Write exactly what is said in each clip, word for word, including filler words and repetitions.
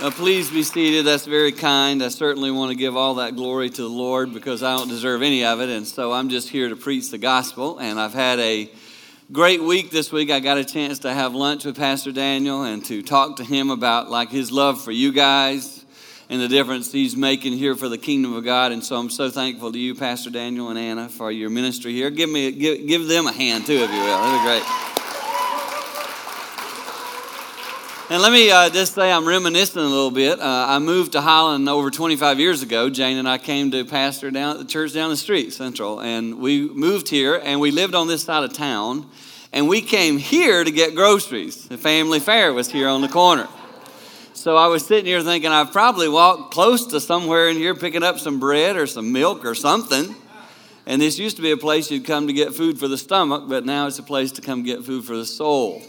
Uh, please be seated. That's very kind. I certainly want to give all that glory to the Lord because I don't deserve any of it, and so I'm just here to preach the gospel, and I've had a great week this week. I got a chance to have lunch with Pastor Daniel and to talk to him about like his love for you guys and the difference he's making here for the kingdom of God, and so I'm so thankful to you, Pastor Daniel and Anna, for your ministry here. Give me, give, give them a hand, too, if you will. That'd be great. And let me uh, just say I'm reminiscing a little bit. Uh, I moved to Highland over twenty-five years ago. Jane and I came to pastor down at the church down the street, Central. And we moved here, and we lived on this side of town. And we came here to get groceries. The family fair was here on the corner. So I was sitting here thinking I've probably walked close to somewhere in here picking up some bread or some milk or something. And this used to be a place you'd come to get food for the stomach, but now it's a place to come get food for the soul.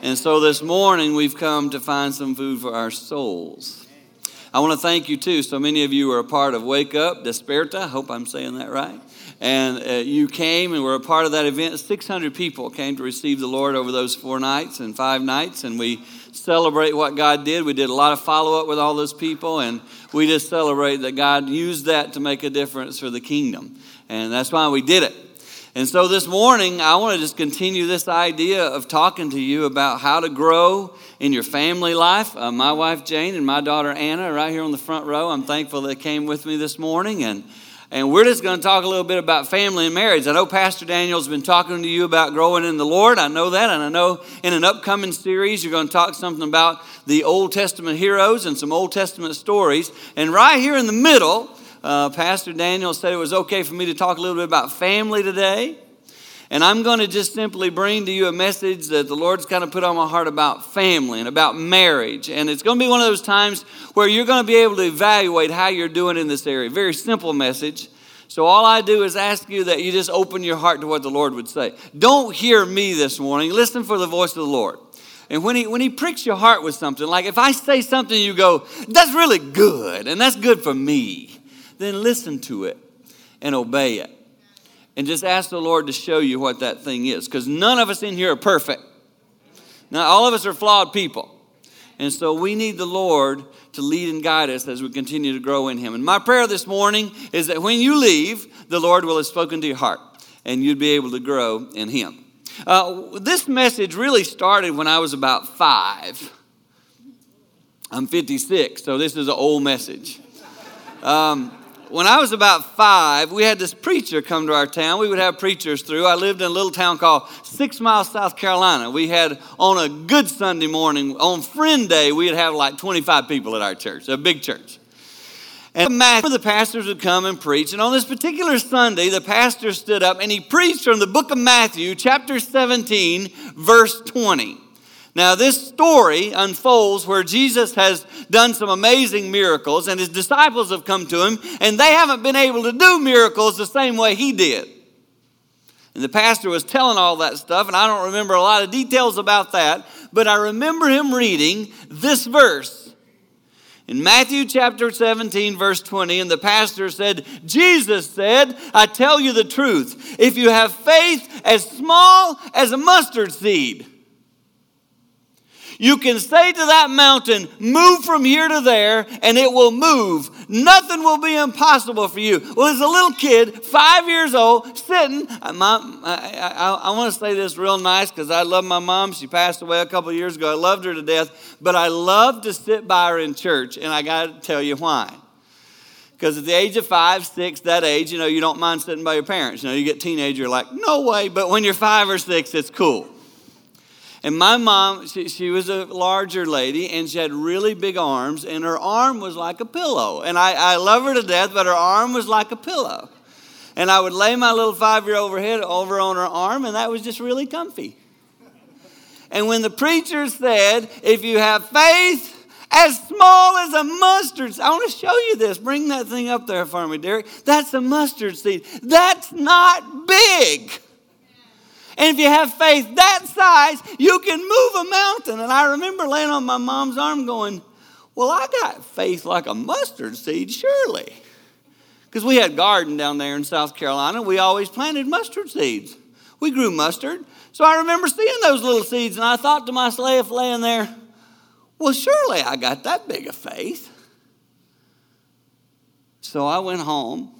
And so this morning, we've come to find some food for our souls. I want to thank you, too. So many of you are a part of Wake Up, Desperta. I hope I'm saying that right. And uh, you came and were a part of that event. six hundred people came to receive the Lord over those four nights and five nights. And we celebrate what God did. We did a lot of follow-up with all those people. And we just celebrate that God used that to make a difference for the kingdom. And that's why we did it. And so this morning, I want to just continue this idea of talking to you about how to grow in your family life. Uh, my wife, Jane, and my daughter, Anna, are right here on the front row. I'm thankful they came with me this morning. And, and we're just going to talk a little bit about family and marriage. I know Pastor Daniel's been talking to you about growing in the Lord. I know that. And I know in an upcoming series, you're going to talk something about the Old Testament heroes and some Old Testament stories. And right here in the middle, Uh, Pastor Daniel said it was okay for me to talk a little bit about family today. And I'm going to just simply bring to you a message that the Lord's kind of put on my heart about family and about marriage. And it's going to be one of those times where you're going to be able to evaluate how you're doing in this area. Very simple message. So all I do is ask you that you just open your heart to what the Lord would say. Don't hear me this morning. Listen for the voice of the Lord. And when he when he pricks your heart with something, like if I say something, you go, that's really good, and that's good for me. Then listen to it and obey it. And just ask the Lord to show you what that thing is. Because none of us in here are perfect. Now, all of us are flawed people. And so we need the Lord to lead and guide us as we continue to grow in him. And my prayer this morning is that when you leave, the Lord will have spoken to your heart. And you'd be able to grow in him. Uh, this message really started when I was about five. I'm fifty-six, so this is an old message. Um... When I was about five, we had this preacher come to our town. We would have preachers through. I lived in a little town called Six Mile, South Carolina. We had, on a good Sunday morning, on Friend Day, we'd have like twenty-five people at our church, a big church. And the pastors would come and preach. And on this particular Sunday, the pastor stood up and he preached from the book of Matthew, chapter seventeen, verse twenty. Now, this story unfolds where Jesus has done some amazing miracles, and his disciples have come to him, and they haven't been able to do miracles the same way he did. And the pastor was telling all that stuff, and I don't remember a lot of details about that, but I remember him reading this verse. In Matthew chapter seventeen, verse twenty, and the pastor said, Jesus said, I tell you the truth, if you have faith as small as a mustard seed, you can say to that mountain, move from here to there, and it will move. Nothing will be impossible for you. Well, as a little kid, five years old, sitting, I, I, I, I want to say this real nice because I love my mom. She passed away a couple of years ago. I loved her to death, but I love to sit by her in church, and I got to tell you why. Because at the age of five, six, that age, you know, you don't mind sitting by your parents. You know, you get teenager, you're like, no way, but when you're five or six, it's cool. And my mom, she, she was a larger lady, and she had really big arms, and her arm was like a pillow. And I, I love her to death, but her arm was like a pillow. And I would lay my little five-year-old head over on her arm, and that was just really comfy. And when the preacher said, if you have faith as small as a mustard seed, I want to show you this. Bring that thing up there for me, Derek. That's a mustard seed. That's not big. And if you have faith that size, you can move a mountain. And I remember laying on my mom's arm going, well, I got faith like a mustard seed, surely. Because we had a garden down there in South Carolina. We always planted mustard seeds. We grew mustard. So I remember seeing those little seeds, and I thought to myself laying there, Well, surely I got that big a faith. So I went home.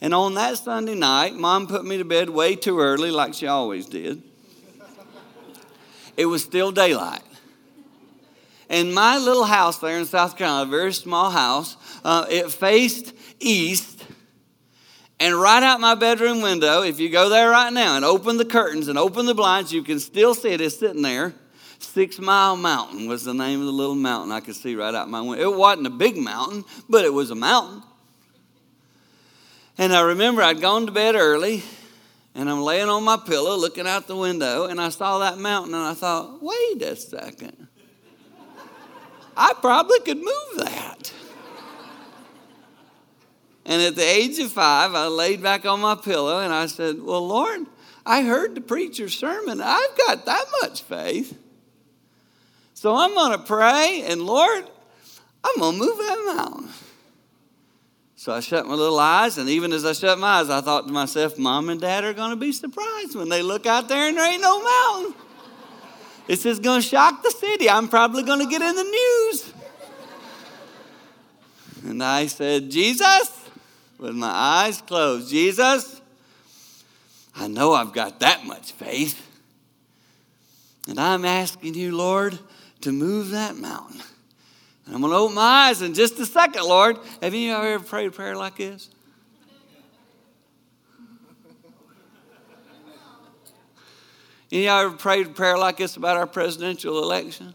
And on that Sunday night, Mom put me to bed way too early, like she always did. It was still daylight. And my little house there in South Carolina, a very small house, uh, it faced east. And right out my bedroom window, if you go there right now and open the curtains and open the blinds, you can still see it. It's sitting there. Six Mile Mountain was the name of the little mountain I could see right out my window. It wasn't a big mountain, but it was a mountain. And I remember I'd gone to bed early, and I'm laying on my pillow looking out the window, and I saw that mountain, and I thought, wait a second. I probably could move that. And at the age of five, I laid back on my pillow, and I said, well, Lord, I heard the preacher's sermon. I've got that much faith. So I'm going to pray, and Lord, I'm going to move that mountain. So I shut my little eyes, and even as I shut my eyes, I thought to myself, Mom and Dad are going to be surprised when they look out there and there ain't no mountain. This is going to shock the city. I'm probably going to get in the news. And I said, Jesus, with my eyes closed, Jesus, I know I've got that much faith. And I'm asking you, Lord, to move that mountain. And I'm going to open my eyes in just a second, Lord. Have you ever prayed a prayer like this? Any of y'all ever prayed a prayer like this about our presidential election?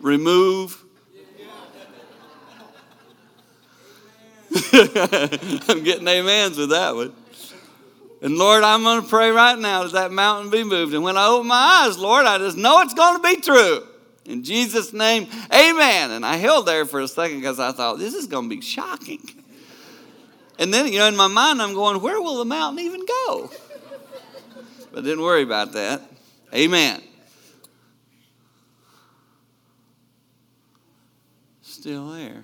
Remove. I'm getting amens with that one. And Lord, I'm going to pray right now that that mountain be moved. And when I open my eyes, Lord, I just know it's going to be true. In Jesus' name, amen. And I held there for a second because I thought, this is going to be shocking. And then, you know, in my mind, I'm going, where will the mountain even go? But didn't worry about that. Amen. Still there.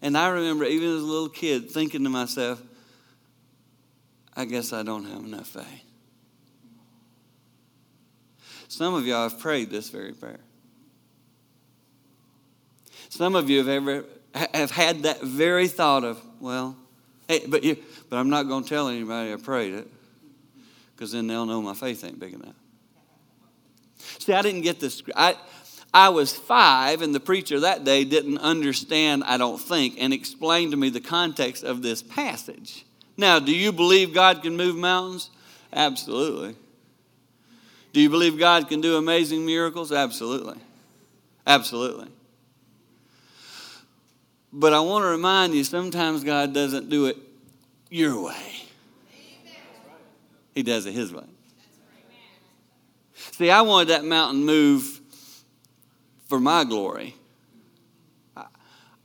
And I remember even as a little kid thinking to myself, I guess I don't have enough faith. Some of y'all have prayed this very prayer. Some of you have ever have had that very thought of, well, hey, but you, but I'm not going to tell anybody I prayed it because then they'll know my faith ain't big enough. See, I didn't get this. I, I was five, and the preacher that day didn't understand, I don't think, and explained to me the context of this passage. Now, do you believe God can move mountains? Absolutely. Do you believe God can do amazing miracles? Absolutely. Absolutely. But I want to remind you, sometimes God doesn't do it your way. He does it his way. See, I wanted that mountain moved for my glory.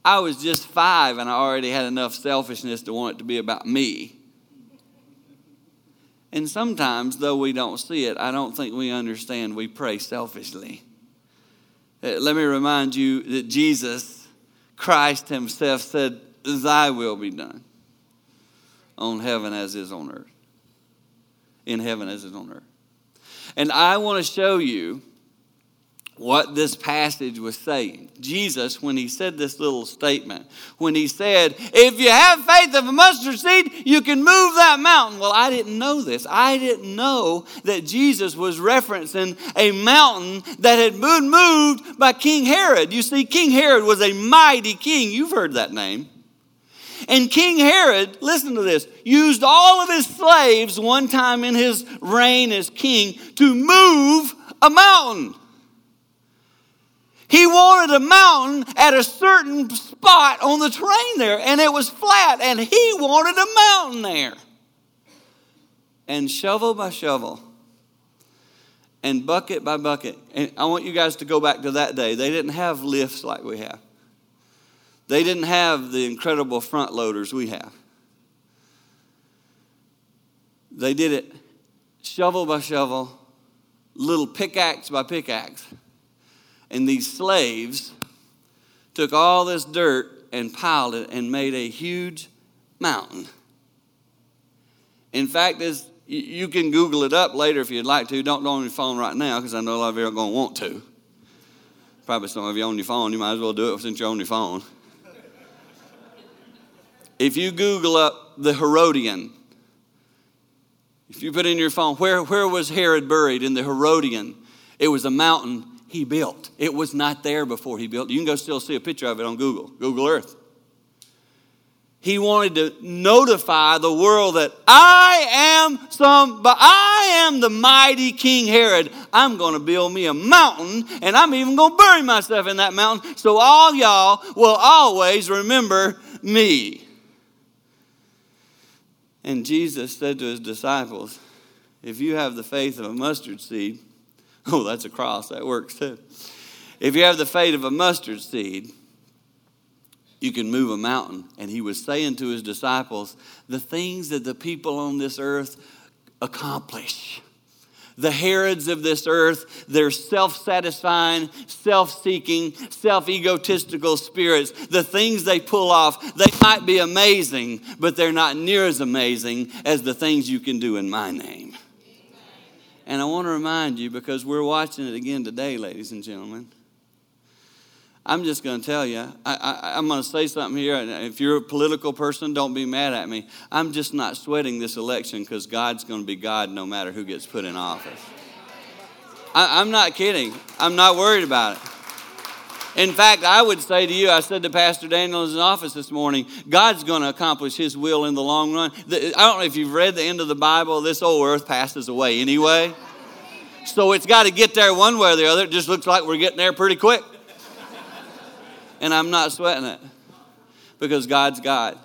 I was just five, and I already had enough selfishness to want it to be about me. And sometimes, though we don't see it, I don't think we understand we pray selfishly. Let me remind you that Jesus Christ himself said, thy will be done on heaven as is on earth. In heaven as is on earth. And I want to show you what this passage was saying. Jesus, when he said this little statement, when he said, if you have faith of a mustard seed, you can move that mountain. Well, I didn't know this. I didn't know that Jesus was referencing a mountain that had been moved by King Herod. You see, King Herod was a mighty king. You've heard that name. And King Herod, listen to this, used all of his slaves one time in his reign as king to move a mountain. He wanted a mountain at a certain spot on the terrain there, and it was flat, and he wanted a mountain there. And shovel by shovel, and bucket by bucket, and I want you guys to go back to that day. They didn't have lifts like we have. They didn't have the incredible front loaders we have. They did it shovel by shovel, little pickaxe by pickaxe. And these slaves took all this dirt and piled it and made a huge mountain. In fact, there's, you can Google it up later if you'd like to. Don't go on your phone right now because I know a lot of you are going to want to. Probably some of you on your phone. You might as well do it since you're on your phone. If you Google up the Herodian, if you put in your phone, where, where was Herod buried in the Herodian? It was a mountain he built. It was not there before he built. You can go still see a picture of it on Google, Google Earth. He wanted to notify the world that I am some, but I am the mighty King Herod. I'm going to build me a mountain, and I'm even going to bury myself in that mountain, so all y'all will always remember me. And Jesus said to his disciples, if you have the faith of a mustard seed, oh, that's a cross, that works too. If you have the faith of a mustard seed, you can move a mountain. And he was saying to his disciples, the things that the people on this earth accomplish, the Herods of this earth, their self-satisfying, self-seeking, self-egotistical spirits, the things they pull off, they might be amazing, but they're not near as amazing as the things you can do in my name. Amen. And I want to remind you, because we're watching it again today, ladies and gentlemen, I'm just going to tell you, I, I, I'm going to say something here. And if you're a political person, don't be mad at me. I'm just not sweating this election because God's going to be God no matter who gets put in office. I, I'm not kidding. I'm not worried about it. In fact, I would say to you, I said to Pastor Daniel in his office this morning, God's going to accomplish his will in the long run. The, I don't know if you've read the end of the Bible. This old earth passes away anyway. So it's got to get there one way or the other. It just looks like we're getting there pretty quick. And I'm not sweating it because God's God.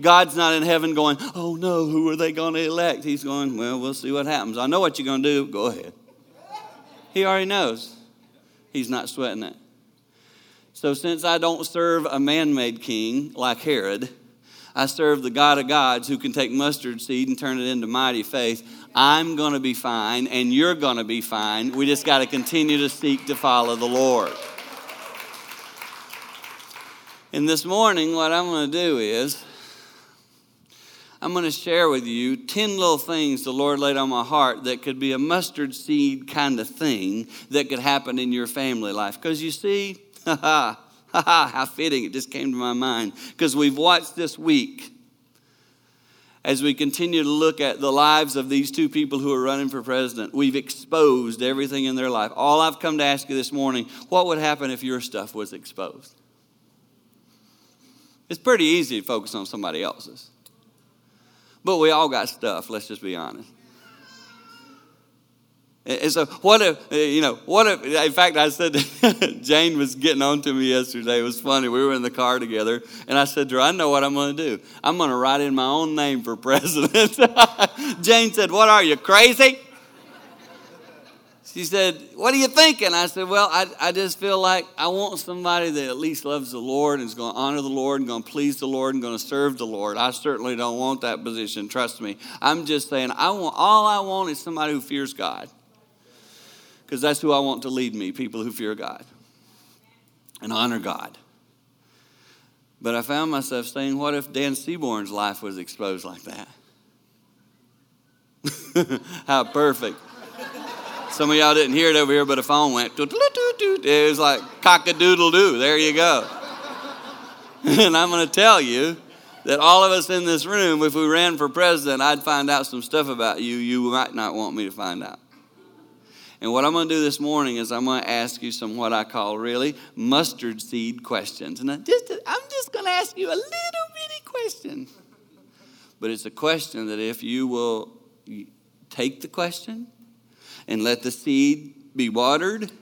God's not in heaven going, oh no, who are they going to elect? He's going, well, we'll see what happens. I know what you're going to do. Go ahead. He already knows. He's not sweating it. So since I don't serve a man-made king like Herod, I serve the God of gods who can take mustard seed and turn it into mighty faith. I'm going to be fine and you're going to be fine. We just got to continue to seek to follow the Lord. And this morning, what I'm going to do is I'm going to share with you ten little things the Lord laid on my heart that could be a mustard seed kind of thing that could happen in your family life. Because you see, ha ha, ha ha, how fitting it just came to my mind. Because we've watched this week as we continue to look at the lives of these two people who are running for president. We've exposed everything in their life. All I've come to ask you this morning, what would happen if your stuff was exposed? It's pretty easy to focus on somebody else's. But we all got stuff, let's just be honest. And so what if, you know, what if, in fact, I said, Jane was getting on to me yesterday. It was funny. We were in the car together, and I said to her, I know what I'm going to do. I'm going to write in my own name for president. Jane said, what are you, crazy? She said, what are you thinking? I said, well, I, I just feel like I want somebody that at least loves the Lord and is going to honor the Lord and going to please the Lord and going to serve the Lord. I certainly don't want that position, trust me. I'm just saying, I want all I want is somebody who fears God, because that's who I want to lead me, people who fear God and honor God. But I found myself saying, what if Dan Seaborn's life was exposed like that? How perfect. Some of y'all didn't hear it over here, but a phone went. It was like cock-a-doodle-doo. There you go. And I'm going to tell you that all of us in this room, if we ran for president, I'd find out some stuff about you you might not want me to find out. And what I'm going to do this morning is I'm going to ask you some what I call really mustard seed questions. And I just, I'm just going to ask you a little bitty question. But it's a question that if you will take the question, and let the seed be watered,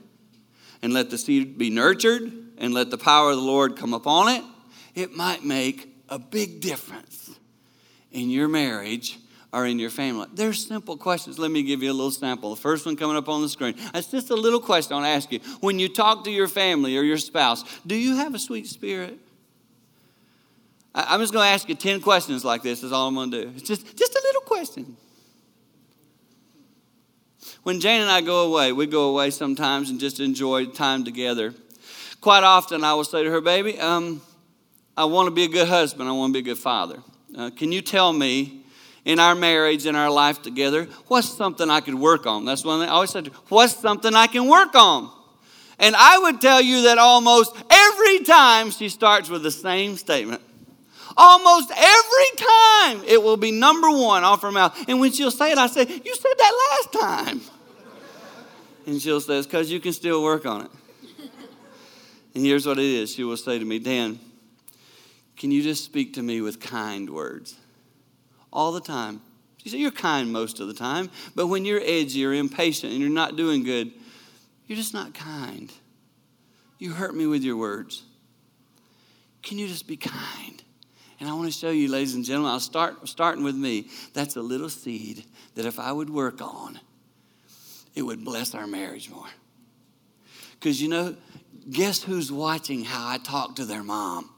and let the seed be nurtured, and let the power of the Lord come upon it, it might make a big difference in your marriage or in your family. There's simple questions. Let me give you a little sample. The first one coming up on the screen. It's just a little question I want to ask you. When you talk to your family or your spouse, do you have a sweet spirit? I'm just going to ask you ten questions like this. Is all I'm going to do. It's just, just a little question. When Jane and I go away, we go away sometimes and just enjoy time together. Quite often I will say to her, baby, um, I want to be a good husband. I want to be a good father. Uh, can you tell me in our marriage, in our life together, what's something I could work on? That's one thing I always said, what's something I can work on? And I would tell you that almost every time she starts with the same statement. Almost every time it will be number one off her mouth. And when she'll say it, I say, you said that last time. And she'll say, it's because you can still work on it. And here's what it is. She will say to me, Dan, can you just speak to me with kind words? All the time. She said, you're kind most of the time. But when you're edgy or impatient and you're not doing good, you're just not kind. You hurt me with your words. Can you just be kind? And I want to show you, ladies and gentlemen, I'll start starting with me. That's a little seed that if I would work on, it would bless our marriage more. Because, you know, guess who's watching how I talk to their mom?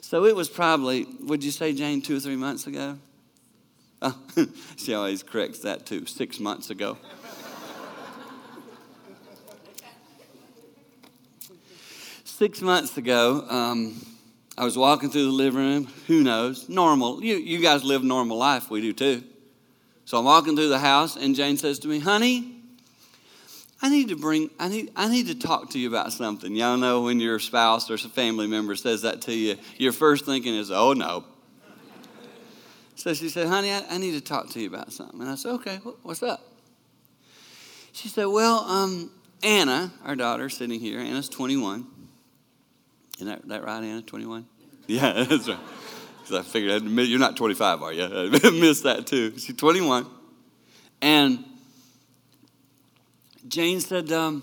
So it was probably, would you say, Jane, two or three months ago? Oh, she always corrects that too, six months ago. Six months ago, um, I was walking through the living room. Who knows? Normal. You, you guys live normal life. We do too. So I'm walking through the house, and Jane says to me, honey, I need to bring, I need, I need to talk to you about something. Y'all know when your spouse or some family member says that to you, your first thinking is, oh no. So she said, honey, I, I need to talk to you about something. And I said, okay, what's up? She said, well, um, Anna, our daughter sitting here, Anna's twenty-one. Isn't that, that right, Anna, twenty-one? Yeah, that's right. Because I figured, you're not twenty-five, are you? I missed that too. She's twenty-one. And Jane said, um,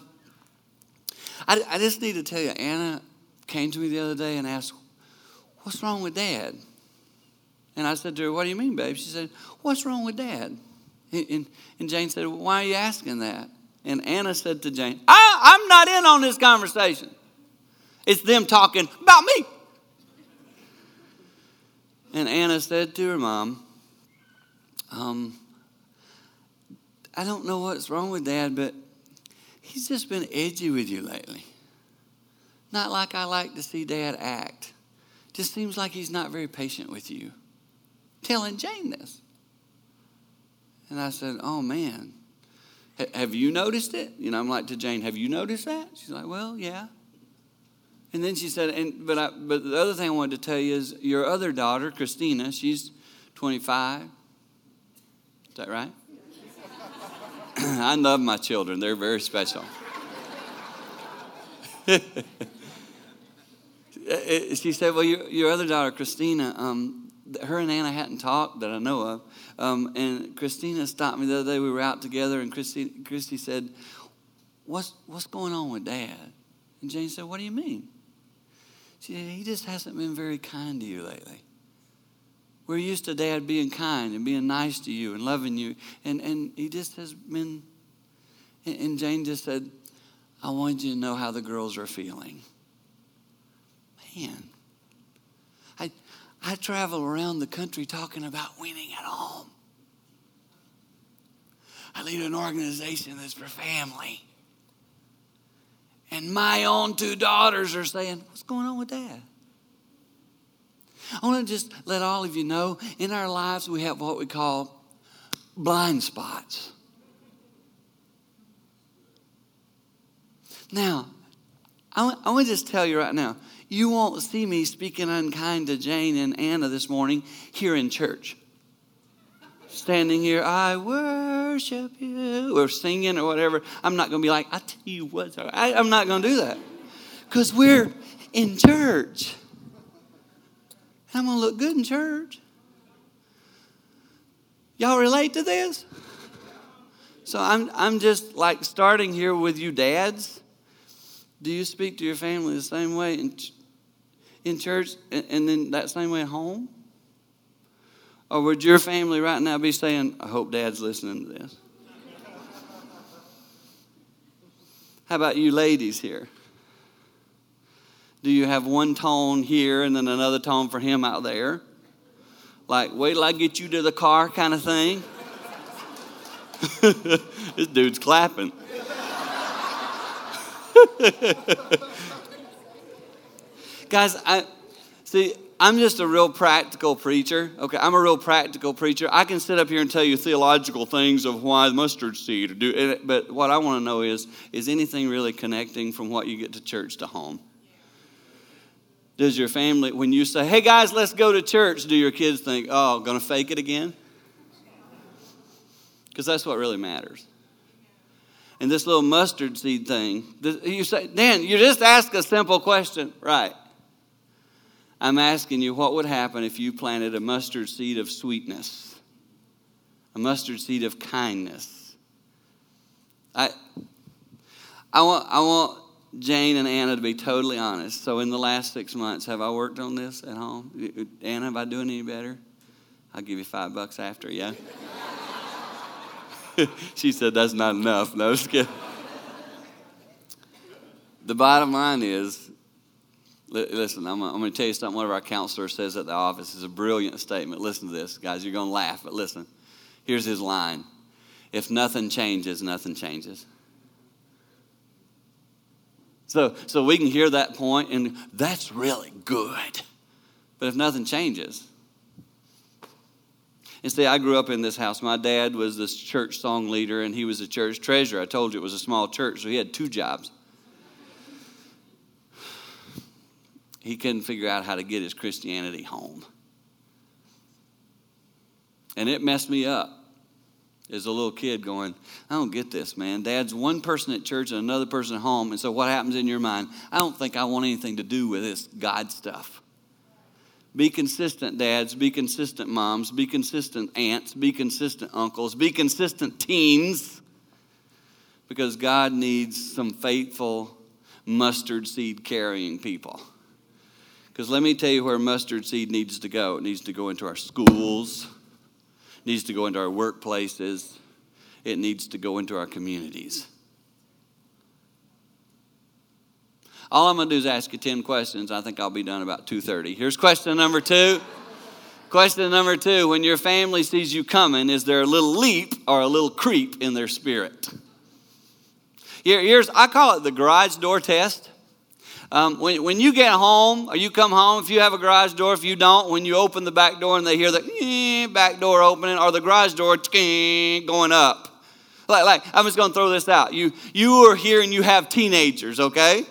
I, I just need to tell you, Anna came to me the other day and asked, what's wrong with Dad? And I said to her, what do you mean, babe? She said, what's wrong with Dad? And, and, and Jane said, why are you asking that? And Anna said to Jane, I, I'm not in on this conversation. It's them talking about me. And Anna said to her mom, um, I don't know what's wrong with Dad, but he's just been edgy with you lately. Not like I like to see Dad act. Just seems like he's not very patient with you. Telling Jane this. And I said, oh, man, H- have you noticed it? You know, I'm like to Jane, have you noticed that? She's like, well, yeah. And then she said, and, but, I, but the other thing I wanted to tell you is your other daughter, Christina, she's twenty-five. Is that right? I love my children. They're very special. She said, well, your, your other daughter, Christina, um, her and Anna hadn't talked that I know of. Um, and Christina stopped me the other day. We were out together, and Christy, Christy said, what's, what's going on with Dad? And Jane said, what do you mean? She said, he just hasn't been very kind to you lately. We're used to Dad being kind and being nice to you and loving you. And, and he just has been, and Jane just said, I want you to know how the girls are feeling. Man, I, I travel around the country talking about winning at home. I lead an organization that's for family. And my own two daughters are saying, what's going on with Dad? I want to just let all of you know, in our lives we have what we call blind spots. Now, I want, I want to just tell you right now, you won't see me speaking unkind to Jane and Anna this morning here in church. Standing here, I worship you, or singing or whatever. I'm not going to be like, I tell you what, I, I'm not going to do that. Because we're in church. And I'm going to look good in church. Y'all relate to this? So I'm I'm just like starting here with you dads. Do you speak to your family the same way in, in church and, and then that same way at home? Or would your family right now be saying, I hope Dad's listening to this? How about you ladies here? Do you have one tone here and then another tone for him out there? Like, wait till I get you to the car kind of thing? This dude's clapping. Guys, I see, I'm just a real practical preacher. Okay, I'm a real practical preacher. I can sit up here and tell you theological things of why mustard seed, or do, but what I want to know is, is anything really connecting from what you get to church to home? Does your family, when you say, hey guys, let's go to church, do your kids think, oh, going to fake it again? Because that's what really matters. And this little mustard seed thing, this, you say, Dan, you just ask a simple question. Right. I'm asking you, what would happen if you planted a mustard seed of sweetness, a mustard seed of kindness? I, I want, I want Jane and Anna to be totally honest. So in the last six months, have I worked on this at home? Anna, have I doing any better? I'll give you five bucks after, yeah. She said, that's not enough. No, just kidding. The bottom line is, listen, I'm going to tell you something one of our counselors says at the office. It's a brilliant statement. Listen to this, guys. You're going to laugh, but listen. Here's his line. If nothing changes, nothing changes. So, so we can hear that point, and that's really good. But if nothing changes. And see, I grew up in this house. My dad was this church song leader, and he was a church treasurer. I told you it was a small church, so he had two jobs. He couldn't figure out how to get his Christianity home. And it messed me up as a little kid going, I don't get this, man. Dad's one person at church and another person at home. And so what happens in your mind? I don't think I want anything to do with this God stuff. Be consistent, dads. Be consistent, moms. Be consistent, aunts. Be consistent, uncles. Be consistent, teens. Because God needs some faithful mustard seed carrying people. Because let me tell you where mustard seed needs to go. It needs to go into our schools. It needs to go into our workplaces. It needs to go into our communities. All I'm going to do is ask you ten questions. I think I'll be done about two thirty. Here's question number two. Question number two. When your family sees you coming, is there a little leap or a little creep in their spirit? Here, here's, I call it the garage door test. Um, when, when you get home or you come home, if you have a garage door, if you don't, when you open the back door and they hear the eh, back door opening or the garage door going up. Like, like I'm just going to throw this out. You, you are here and you have teenagers, okay?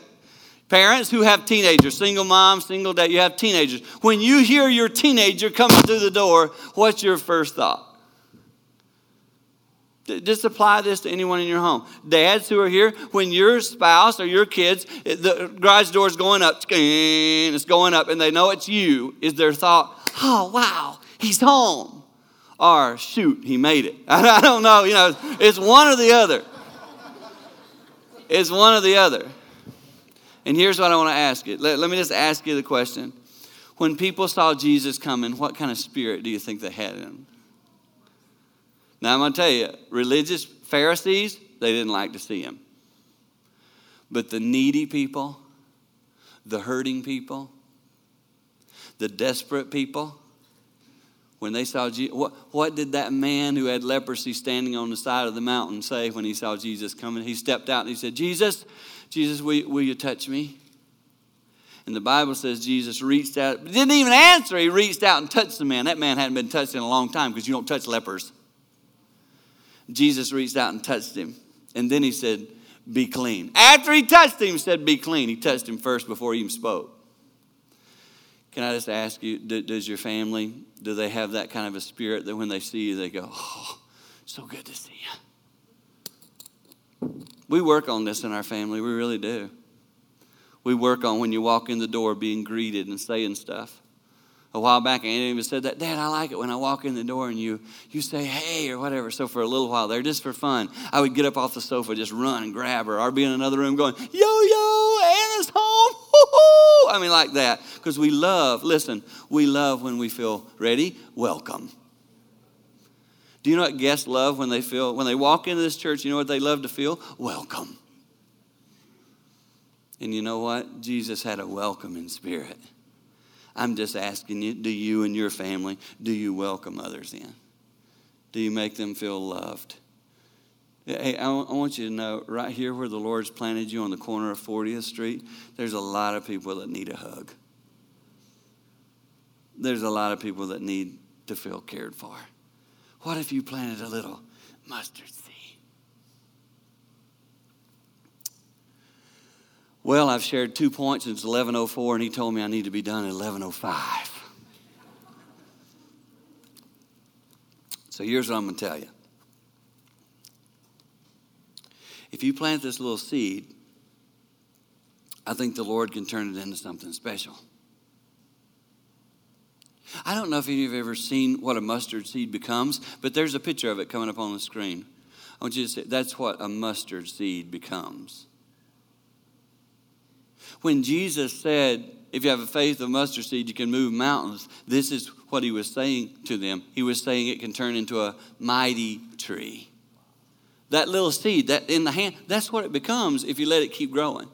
Parents who have teenagers, single mom, single dad, you have teenagers. When you hear your teenager coming through the door, what's your first thought? Just apply this to anyone in your home. Dads who are here, when your spouse or your kids, the garage door is going up, it's going up, and they know it's you, is their thought, oh, wow, he's home. Or, shoot, he made it. I don't know, you know, it's one or the other. It's one or the other. And here's what I want to ask you. Let, let me just ask you the question. When people saw Jesus coming, what kind of spirit do you think they had in them? Now, I'm going to tell you, religious Pharisees, they didn't like to see him. But the needy people, the hurting people, the desperate people, when they saw Jesus, what, what did that man who had leprosy standing on the side of the mountain say when he saw Jesus coming? He stepped out and he said, Jesus, Jesus, will, will you touch me? And the Bible says Jesus reached out, but didn't even answer. He reached out and touched the man. That man hadn't been touched in a long time because you don't touch lepers. Jesus reached out and touched him. And then he said, be clean. After he touched him, he said, be clean. He touched him first before he even spoke. Can I just ask you, do, does your family, do they have that kind of a spirit that when they see you, they go, oh, so good to see you? We work on this in our family. We really do. We work on when you walk in the door being greeted and saying stuff. A while back, Anna even said that, Dad, I like it when I walk in the door and you you say, hey, or whatever. So for a little while there, just for fun, I would get up off the sofa, just run and grab her, or be in another room going, yo, yo, Anna's home. Hoo-hoo! I mean, like that. Because we love, listen, we love when we feel ready, welcome. Do you know what guests love when they feel, when they walk into this church, you know what they love to feel? Welcome. And you know what? Jesus had a welcoming spirit. I'm just asking you, do you and your family, do you welcome others in? Do you make them feel loved? Hey, I want you to know, right here where the Lord's planted you on the corner of fortieth Street, there's a lot of people that need a hug. There's a lot of people that need to feel cared for. What if you planted a little mustard seed? Well, I've shared two points, and it's eleven oh four, and he told me I need to be done at eleven oh five. So here's what I'm going to tell you. If you plant this little seed, I think the Lord can turn it into something special. I don't know if any of you have ever seen what a mustard seed becomes, but there's a picture of it coming up on the screen. I want you to say, that's what a mustard seed becomes. When Jesus said, if you have a faith of mustard seed, you can move mountains, this is what he was saying to them. He was saying it can turn into a mighty tree. That little seed that in the hand, that's what it becomes if you let it keep growing.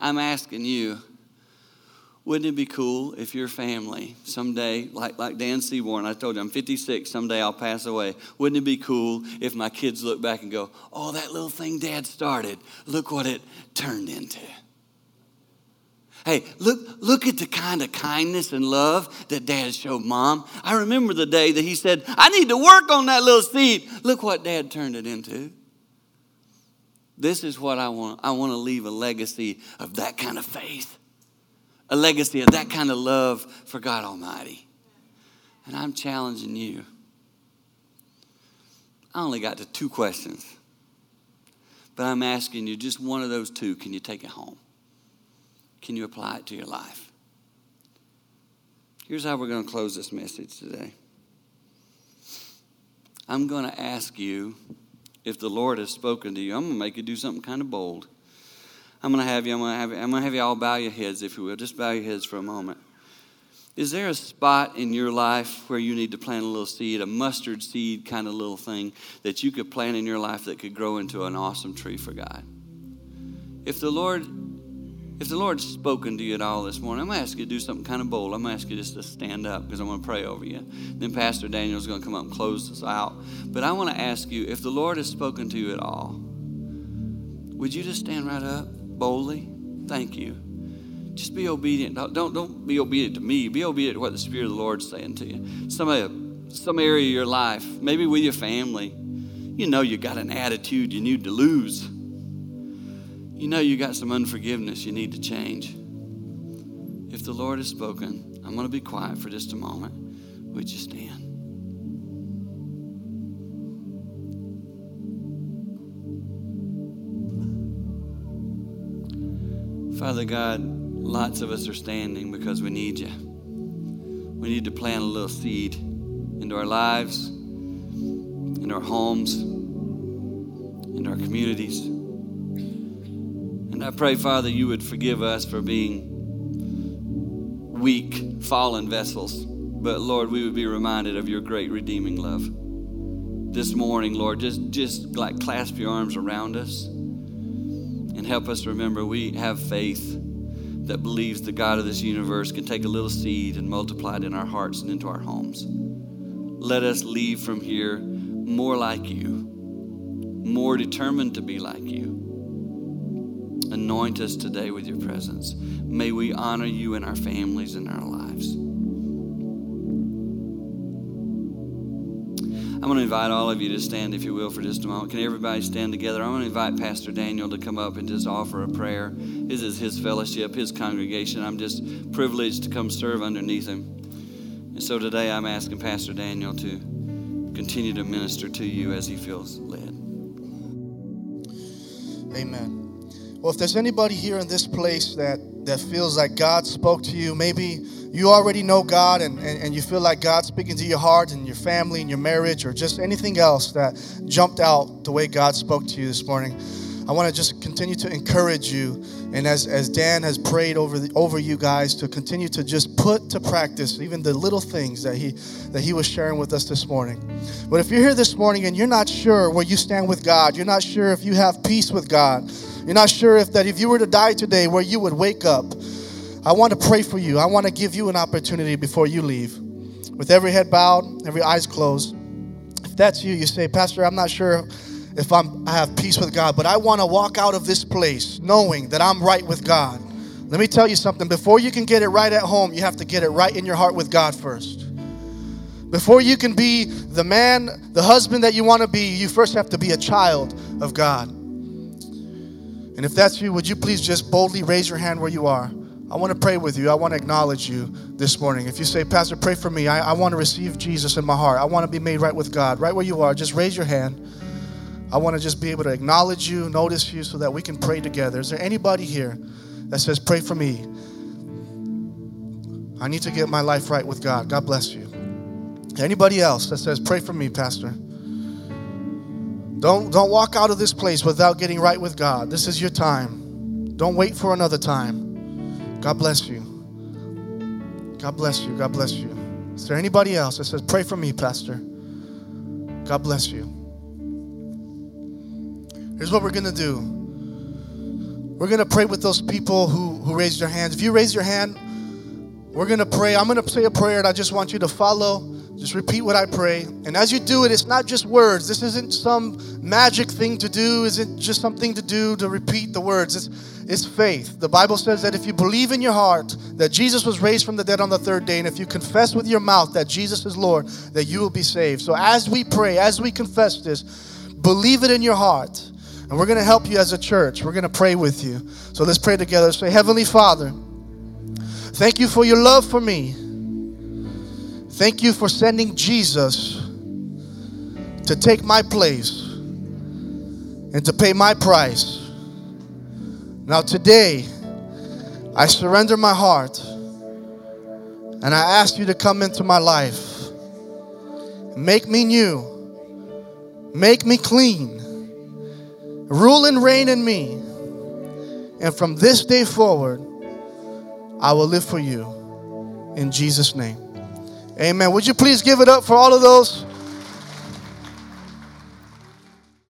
I'm asking you, wouldn't it be cool if your family someday, like, like Dan Seaborn, I told you, I'm fifty-six, someday I'll pass away. Wouldn't it be cool if my kids look back and go, oh, that little thing Dad started, look what it turned into. Hey, look, look at the kind of kindness and love that Dad showed Mom. I remember the day that he said, I need to work on that little seed. Look what Dad turned it into. This is what I want. I want to leave a legacy of that kind of faith. A legacy of that kind of love for God Almighty. And I'm challenging you. I only got to two questions. But I'm asking you just one of those two. Can you take it home? Can you apply it to your life? Here's how we're going to close this message today. I'm going to ask you if the Lord has spoken to you. I'm going to make you do something kind of bold. I'm going to have you, I'm going to have you, I'm going to have you all bow your heads, if you will. Just bow your heads for a moment. Is there a spot in your life where you need to plant a little seed, a mustard seed kind of little thing that you could plant in your life that could grow into an awesome tree for God? If the Lord, if the Lord's spoken to you at all this morning, I'm going to ask you to do something kind of bold. I'm going to ask you just to stand up because I'm going to pray over you. Then Pastor Daniel's going to come up and close this out. But I want to ask you, if the Lord has spoken to you at all, would you just stand right up? Boldly, thank you. Just be obedient. Don't, don't, don't be obedient to me. Be obedient to what the Spirit of the Lord's saying to you. Some, some area of your life, maybe with your family, you know you got an attitude you need to lose. You know you got some unforgiveness you need to change. If the Lord has spoken, I'm going to be quiet for just a moment. Would you stand? Father God, lots of us are standing because we need you. We need to plant a little seed into our lives, into our homes, into our communities. And I pray, Father, you would forgive us for being weak, fallen vessels. But, Lord, we would be reminded of your great redeeming love. This morning, Lord, just, just like clasp your arms around us. And help us remember we have faith that believes the God of this universe can take a little seed and multiply it in our hearts and into our homes. Let us leave from here more like you, more determined to be like you. Anoint us today with your presence. May we honor you in our families and our lives. I'm going to invite all of you to stand, if you will, for just a moment. Can everybody stand together? I'm going to invite Pastor Daniel to come up and just offer a prayer. This is his fellowship, his congregation. I'm just privileged to come serve underneath him. And so today I'm asking Pastor Daniel to continue to minister to you as he feels led. Amen. Well, if there's anybody here in this place that, that feels like God spoke to you, maybe you already know God and, and, and you feel like God's speaking to your heart and your family and your marriage or just anything else that jumped out the way God spoke to you this morning. I want to just continue to encourage you. And as, as Dan has prayed over the, over you guys to continue to just put to practice even the little things that he that he was sharing with us this morning. But if you're here this morning and you're not sure where you stand with God, you're not sure if you have peace with God, you're not sure if that if you were to die today where you would wake up, I want to pray for you. I want to give you an opportunity before you leave. With every head bowed, every eyes closed. If that's you, you say, Pastor, I'm not sure if I'm, I have peace with God, but I want to walk out of this place knowing that I'm right with God. Let me tell you something. Before you can get it right at home, you have to get it right in your heart with God first. Before you can be the man, the husband that you want to be, you first have to be a child of God. And if that's you, would you please just boldly raise your hand where you are? I want to pray with you. I want to acknowledge you this morning. If you say, Pastor, pray for me. I, I want to receive Jesus in my heart. I want to be made right with God. Right where you are, just raise your hand. I want to just be able to acknowledge you, notice you, so that we can pray together. Is there anybody here that says, pray for me? I need to get my life right with God. God bless you. Anybody else that says, pray for me, Pastor? Don't, don't walk out of this place without getting right with God. This is your time. Don't wait for another time. God bless you. God bless you. God bless you. Is there anybody else that says, pray for me, Pastor? God bless you. Here's what we're going to do. We're going to pray with those people who, who raised their hands. If you raise your hand, we're going to pray. I'm going to say a prayer, and I just want you to follow. Just repeat what I pray. And as you do it, it's not just words. This isn't some magic thing to do. Isn't just something to do to repeat the words. It's, it's faith. The Bible says that if you believe in your heart that Jesus was raised from the dead on the third day, and if you confess with your mouth that Jesus is Lord, that you will be saved. So as we pray, as we confess this, believe it in your heart. And we're going to help you as a church. We're going to pray with you. So let's pray together. Say, Heavenly Father, thank you for your love for me. Thank you for sending Jesus to take my place and to pay my price. Now today, I surrender my heart and I ask you to come into my life. Make me new. Make me clean. Rule and reign in me. And from this day forward, I will live for you. In Jesus' name. Amen. Would you please give it up for all of those